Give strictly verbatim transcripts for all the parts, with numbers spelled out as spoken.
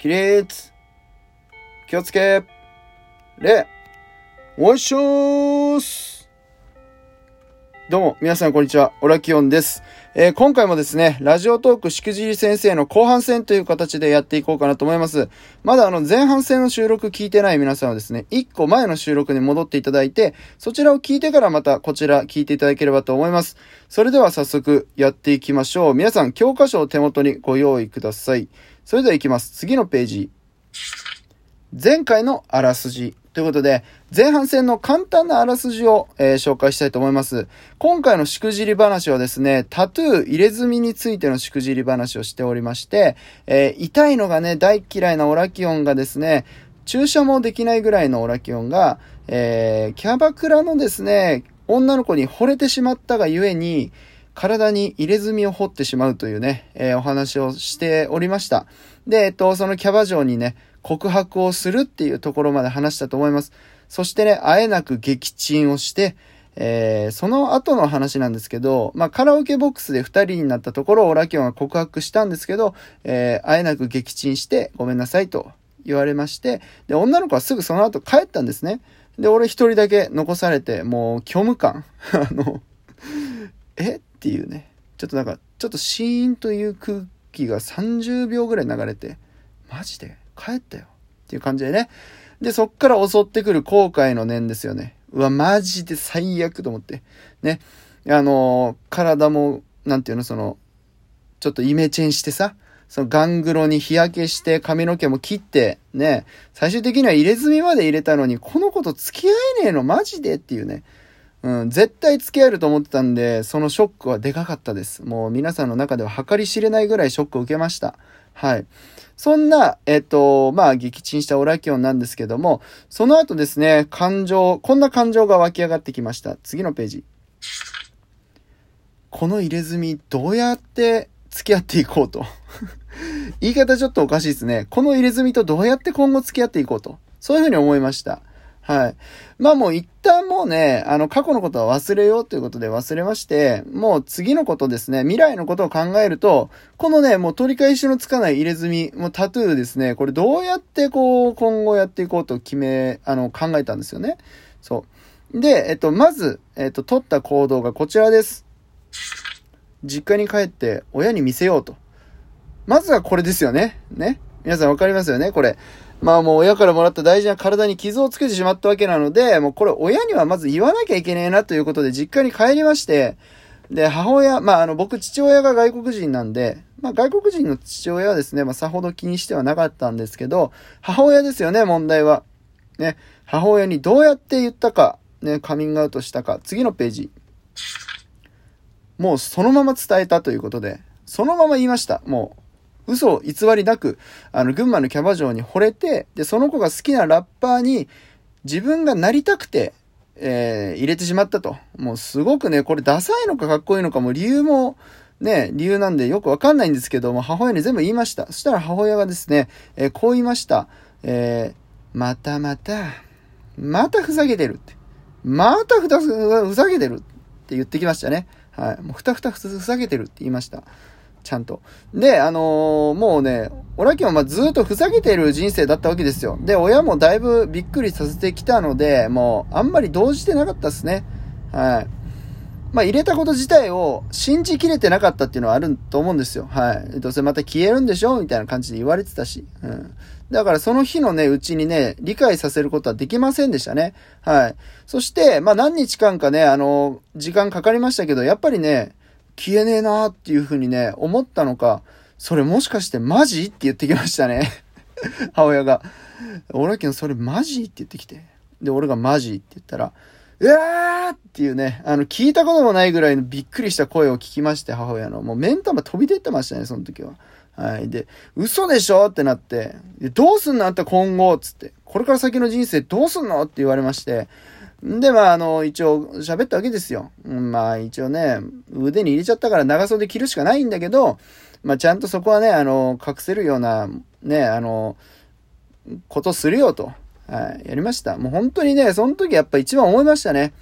起立、気をつけ、礼、おいしょーす。どうも皆さんこんにちは、オラキオンです。えー、今回もですね、ラジオトークしくじり先生の後半戦という形でやっていこうかなと思います。まだあの前半戦の収録聞いてない皆さんはですね、いっこまえの収録に戻っていただいて、そちらを聞いてからまたこちら聞いていただければと思います。それでは早速やっていきましょう。皆さん教科書を手元にご用意ください。それではいきます。次のページ、前回のあらすじということで、前半戦の簡単なあらすじを、えー、紹介したいと思います。今回のしくじり話はですね、タトゥー入れ墨についてのしくじり話をしておりまして、えー、痛いのがね、大嫌いなオラキオンがですね、注射もできないぐらいのオラキオンが、えー、キャバクラのですね、女の子に惚れてしまったがゆえに、体に入れ墨を彫ってしまうというね、えー、お話をしておりました。で、えっと、そのキャバ嬢にね、告白をするっていうところまで話したと思います。そしてね、あえなく撃沈をして、えー、その後の話なんですけど、まあ、カラオケボックスでふたりになったところをオラキオンが告白したんですけど、えー、あえなく撃沈してごめんなさいと言われまして、で、女の子はすぐその後帰ったんですね。で、俺一人だけ残されて、もう虚無感。あの、えっていうね、ちょっとなんか、ちょっとシーンという空気がさんじゅうびょうぐらい流れて、マジで帰ったよっていう感じでね。で、そっから襲ってくる後悔の念ですよね。うわ、マジで最悪と思ってね。あのー、体もなんていうの、そのちょっとイメチェンしてさ、そのガングロに日焼けして髪の毛も切ってね、最終的には入れ墨まで入れたのに、この子と付き合えねえのマジでっていうね。うん、絶対付き合えると思ってたんで、そのショックはでかかったです。もう皆さんの中では計り知れないぐらいショックを受けました。はい。そんな、えっと、まあ、撃沈したオラキオンなんですけども、その後ですね、感情、こんな感情が湧き上がってきました。次のページ。この入れ墨、どうやって付き合っていこうと。言い方ちょっとおかしいですね。この入れ墨とどうやって今後付き合っていこうと。そういうふうに思いました。はい。まあもう一旦もうね、あの過去のことは忘れようということで忘れまして、もう次のことですね、未来のことを考えると、このね、もう取り返しのつかない入れ墨、もうタトゥーですね、これどうやってこう、今後やっていこうと決め、あの考えたんですよね。そう。で、えっと、まず、えっと、取った行動がこちらです。実家に帰って親に見せようと。まずはこれですよね。ね。皆さんわかりますよね、これ。まあもう親からもらった大事な体に傷をつけてしまったわけなので、もうこれ親にはまず言わなきゃいけねえなということで実家に帰りまして、で、母親、まああの僕父親が外国人なんで、まあ外国人の父親はですね、まあさほど気にしてはなかったんですけど、母親ですよね、問題は。ね、母親にどうやって言ったか、ね、カミングアウトしたか。次のページ。もうそのまま伝えたということで、そのまま言いました、もう。嘘を偽りなく、あの、群馬のキャバ嬢に惚れて、で、その子が好きなラッパーに自分がなりたくて、えー、入れてしまったと。もうすごくね、これダサいのかかっこいいのか、もう理由も、ね、理由なんでよくわかんないんですけども、母親に全部言いました。そしたら母親がですね、えー、こう言いました。えー、またまた、またふざけてるって。またふたふざけてるって言ってきましたね。はい。もうふたふたふざけてるって言いました。ちゃんと。で、あのー、もうね、オラキオンはずっとふざけてる人生だったわけですよ。で、親もだいぶびっくりさせてきたので、もうあんまり動じてなかったですね。はい。まあ、入れたこと自体を信じきれてなかったっていうのはあると思うんですよ。はい。どうせまた消えるんでしょみたいな感じで言われてたし。うん。だからその日のね、うちにね、理解させることはできませんでしたね。はい。そして、まあ、何日間かね、あのー、時間かかりましたけど、やっぱりね、消えねえなーっていう風にね、思ったのか、それもしかしてマジって言ってきましたね。母親が。オラキオンそれマジって言ってきて。で、俺がマジって言ったら、うわーっていうね、あの、聞いたこともないぐらいのびっくりした声を聞きまして、母親の。もう目ん玉飛び出てましたね、その時は。はい。で、嘘でしょってなって、どうすんのあんた今後つって、これから先の人生どうすんのって言われまして、で、まあ、あの、一応、喋ったわけですよ。うん、まあ、一応ね、腕に入れちゃったから長袖着るしかないんだけど、まあ、ちゃんとそこはね、あの、隠せるような、ね、あの、ことするよと、はい、やりました。もう本当にね、その時やっぱ一番思いましたね。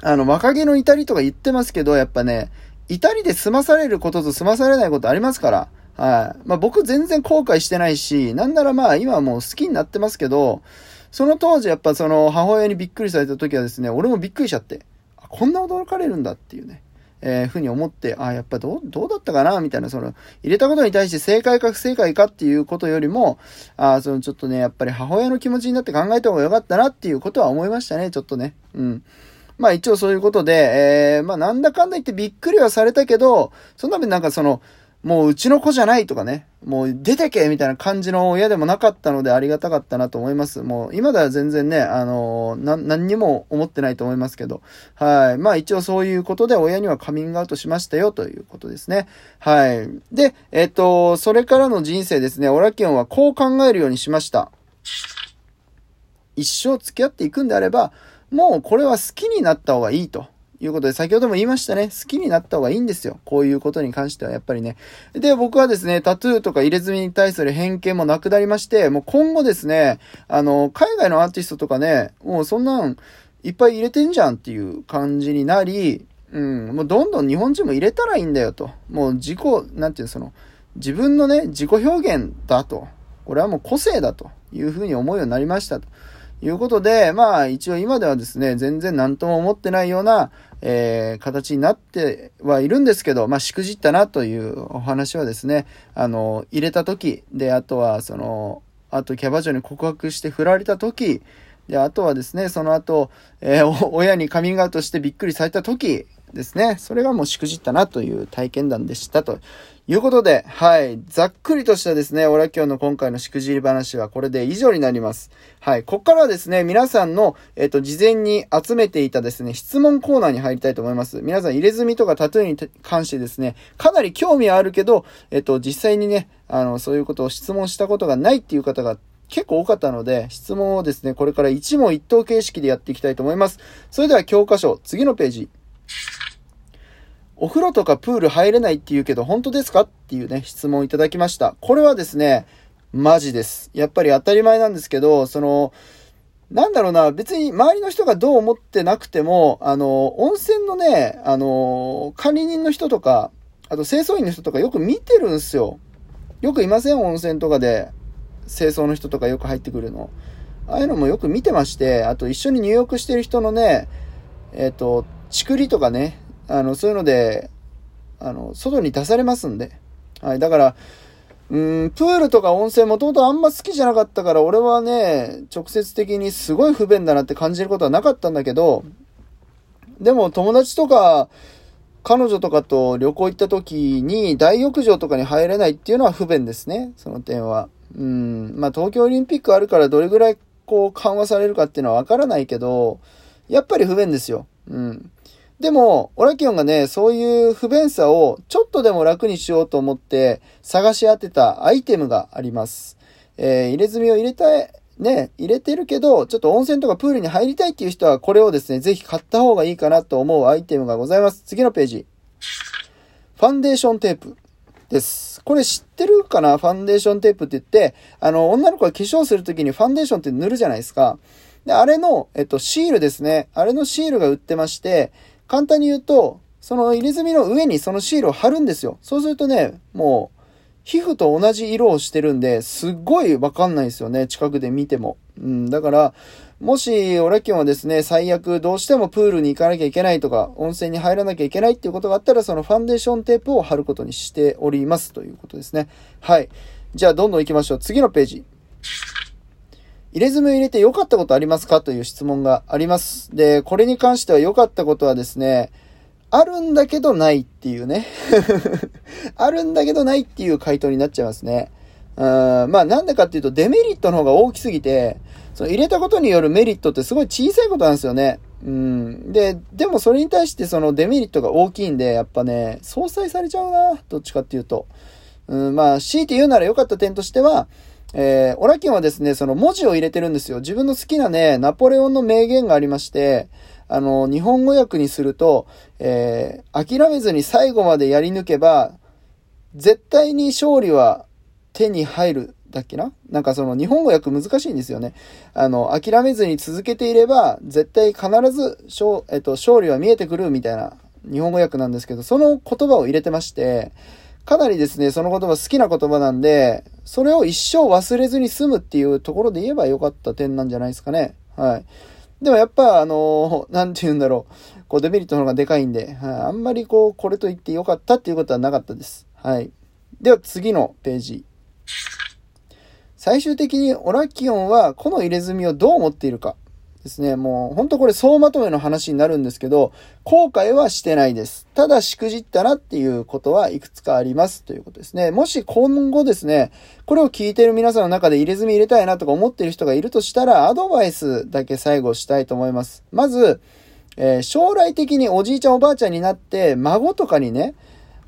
あの、若気の至りとか言ってますけど、やっぱね、至りで済まされることと済まされないことありますから、はい。まあ僕全然後悔してないし、なんならまあ今はもう好きになってますけど、その当時やっぱその母親にびっくりされた時はですね、俺もびっくりしちゃって、あ、こんな驚かれるんだっていうね、えー、ふうに思って、あ、やっぱどう、どうだったかなみたいな、その、入れたことに対して正解か不正解かっていうことよりも、あ、そのちょっとね、やっぱり母親の気持ちになって考えた方がよかったなっていうことは思いましたね、ちょっとね。うん。まあ一応そういうことで、えー、まあなんだかんだ言ってびっくりはされたけど、そのためになんかその、もううちの子じゃないとかね、もう出てけみたいな感じの親でもなかったのでありがたかったなと思います。もう今では全然ね、あのー、な、何にも思ってないと思いますけど。はい。まあ一応そういうことで親にはカミングアウトしましたよということですね。はい。で、えっと、それからの人生ですね、オラキオンはこう考えるようにしました。一生付き合っていくんであれば、もうこれは好きになった方がいいと。いうことで、先ほども言いましたね。好きになった方がいいんですよ。こういうことに関してはやっぱりね。で、僕はですね、タトゥーとか入れ墨に対する偏見もなくなりまして、もう今後ですね、あの、海外のアーティストとかね、もうそんなんいっぱい入れてんじゃんっていう感じになり、うん、もうどんどん日本人も入れたらいいんだよと。もう自己、なんていうの、その、自分のね、自己表現だと。これはもう個性だというふうに思うようになりましたと。いうことで、まあ一応今ではですね、全然何とも思ってないような、えー、形になってはいるんですけど、まあしくじったなというお話はですね、あの、入れた時で、あとはその、あとキャバ嬢に告白して振られた時で、あとはですね、その後、えー、親にカミングアウトしてびっくりされた時ですね、それがもうしくじったなという体験談でしたということで、はい、ざっくりとしたですね、オラキオンの今回のしくじり話はこれで以上になります。はい、ここからはですね、皆さんの、えっと、事前に集めていたですね、質問コーナーに入りたいと思います。皆さん、入れ墨とかタトゥーに関してですね、かなり興味はあるけど、えっと、実際にね、あの、そういうことを質問したことがないっていう方が結構多かったので、質問をですね、これから一問一答形式でやっていきたいと思います。それでは教科書、次のページ。お風呂とかプール入れないって言うけど本当ですかっていうね、質問をいただきました。これはですね、マジです。やっぱり当たり前なんですけど、その、なんだろうな、別に周りの人がどう思ってなくても、あの、温泉のね、あの、管理人の人とか、あと清掃員の人とかよく見てるんですよ。よくいません？温泉とかで清掃の人とかよく入ってくるの。ああいうのもよく見てまして、あと一緒に入浴してる人のね、えっと、ちくりとかね、あの、そういうので、あの、外に出されますんで。はい。だから、うーん、プールとか温泉もともとあんま好きじゃなかったから、俺はね、直接的にすごい不便だなって感じることはなかったんだけど、でも友達とか、彼女とかと旅行行った時に、大浴場とかに入れないっていうのは不便ですね。その点は。うん、まあ、東京オリンピックあるからどれぐらいこう緩和されるかっていうのはわからないけど、やっぱり不便ですよ。うん。でも、オラキオンがね、そういう不便さをちょっとでも楽にしようと思って探し当てたアイテムがあります。えー、入れ墨を入れたい、ね、入れてるけど、ちょっと温泉とかプールに入りたいっていう人はこれをですね、ぜひ買った方がいいかなと思うアイテムがございます。次のページ。ファンデーションテープです。これ知ってるかな？ファンデーションテープって言って、あの、女の子が化粧するときにファンデーションって塗るじゃないですか。で、あれの、えっと、シールですね。あれのシールが売ってまして、簡単に言うと、その入れ墨の上にそのシールを貼るんですよ。そうするとね、もう、皮膚と同じ色をしてるんで、すっごいわかんないですよね。近くで見ても。うん、だから、もし、オラキオンはですね、最悪、どうしてもプールに行かなきゃいけないとか、温泉に入らなきゃいけないっていうことがあったら、そのファンデーションテープを貼ることにしておりますということですね。はい。じゃあ、どんどん行きましょう。次のページ。入れ墨を入れて良かったことありますかという質問があります。で、これに関しては良かったことはですね、あるんだけどないっていうね。あるんだけどないっていう回答になっちゃいますね。あーまあなんでかっていうとデメリットの方が大きすぎて、その入れたことによるメリットってすごい小さいことなんですよね。うん。で、でもそれに対してそのデメリットが大きいんで、やっぱね、相殺されちゃうな。どっちかっていうと。うん、まあ強いて言うなら良かった点としては、えー、オラキオンはですね、その文字を入れてるんですよ。自分の好きなね、ナポレオンの名言がありまして、あの、日本語訳にすると、えー、諦めずに最後までやり抜けば、絶対に勝利は手に入る、だっけな？なんかその日本語訳難しいんですよね。あの、諦めずに続けていれば、絶対必ず勝、えっと、勝利は見えてくるみたいな日本語訳なんですけど、その言葉を入れてまして、かなりですね、その言葉好きな言葉なんで、それを一生忘れずに済むっていうところで言えば良かった点なんじゃないですかね。はい。でもやっぱ、あのー、なんて言うんだろう。こう、デメリットの方がでかいんで、はい、あんまりこう、これと言って良かったっていうことはなかったです。はい。では次のページ。最終的にオラキオンは個の入れ墨をどう思っているかですね。もう本当これ総まとめの話になるんですけど、後悔はしてないです。ただしくじったなっていうことはいくつかありますということですね。もし今後ですね、これを聞いている皆さんの中で入れ墨入れたいなとか思っている人がいるとしたら、アドバイスだけ最後したいと思います。まず、えー、将来的におじいちゃんおばあちゃんになって孫とかにね、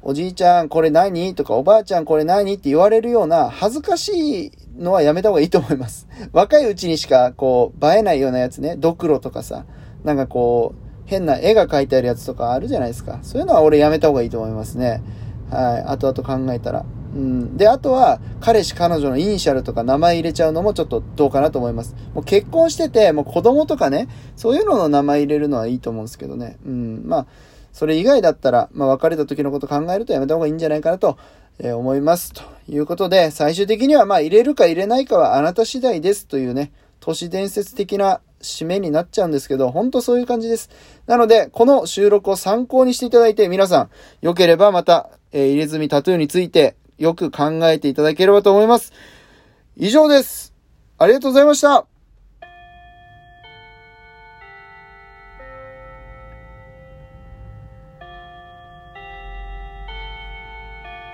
おじいちゃんこれ何とかおばあちゃんこれ何って言われるような恥ずかしいのはやめた方がいいと思います。若いうちにしかこう映えないようなやつね、ドクロとかさ、なんかこう変な絵が描いてあるやつとかあるじゃないですか。そういうのは俺やめた方がいいと思いますね。はい、後々考えたら。うん。で、あとは彼氏彼女のイニシャルとか名前入れちゃうのもちょっとどうかなと思います。もう結婚してて、もう子供とかね、そういうのの名前入れるのはいいと思うんですけどね。うん、まあ。それ以外だったら、まあ、別れた時のこと考えるとやめた方がいいんじゃないかなと、えー、思います。ということで、最終的にはまあ入れるか入れないかはあなた次第ですというね、都市伝説的な締めになっちゃうんですけど、本当そういう感じです。なので、この収録を参考にしていただいて、皆さん、良ければまた、えー、入れ墨タトゥーについてよく考えていただければと思います。以上です。ありがとうございました。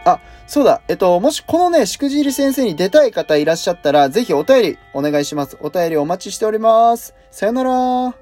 あ、そうだ。えっと、もしこのね、しくじり先生に出たい方いらっしゃったら、ぜひお便りお願いします。お便りお待ちしております。さよなら。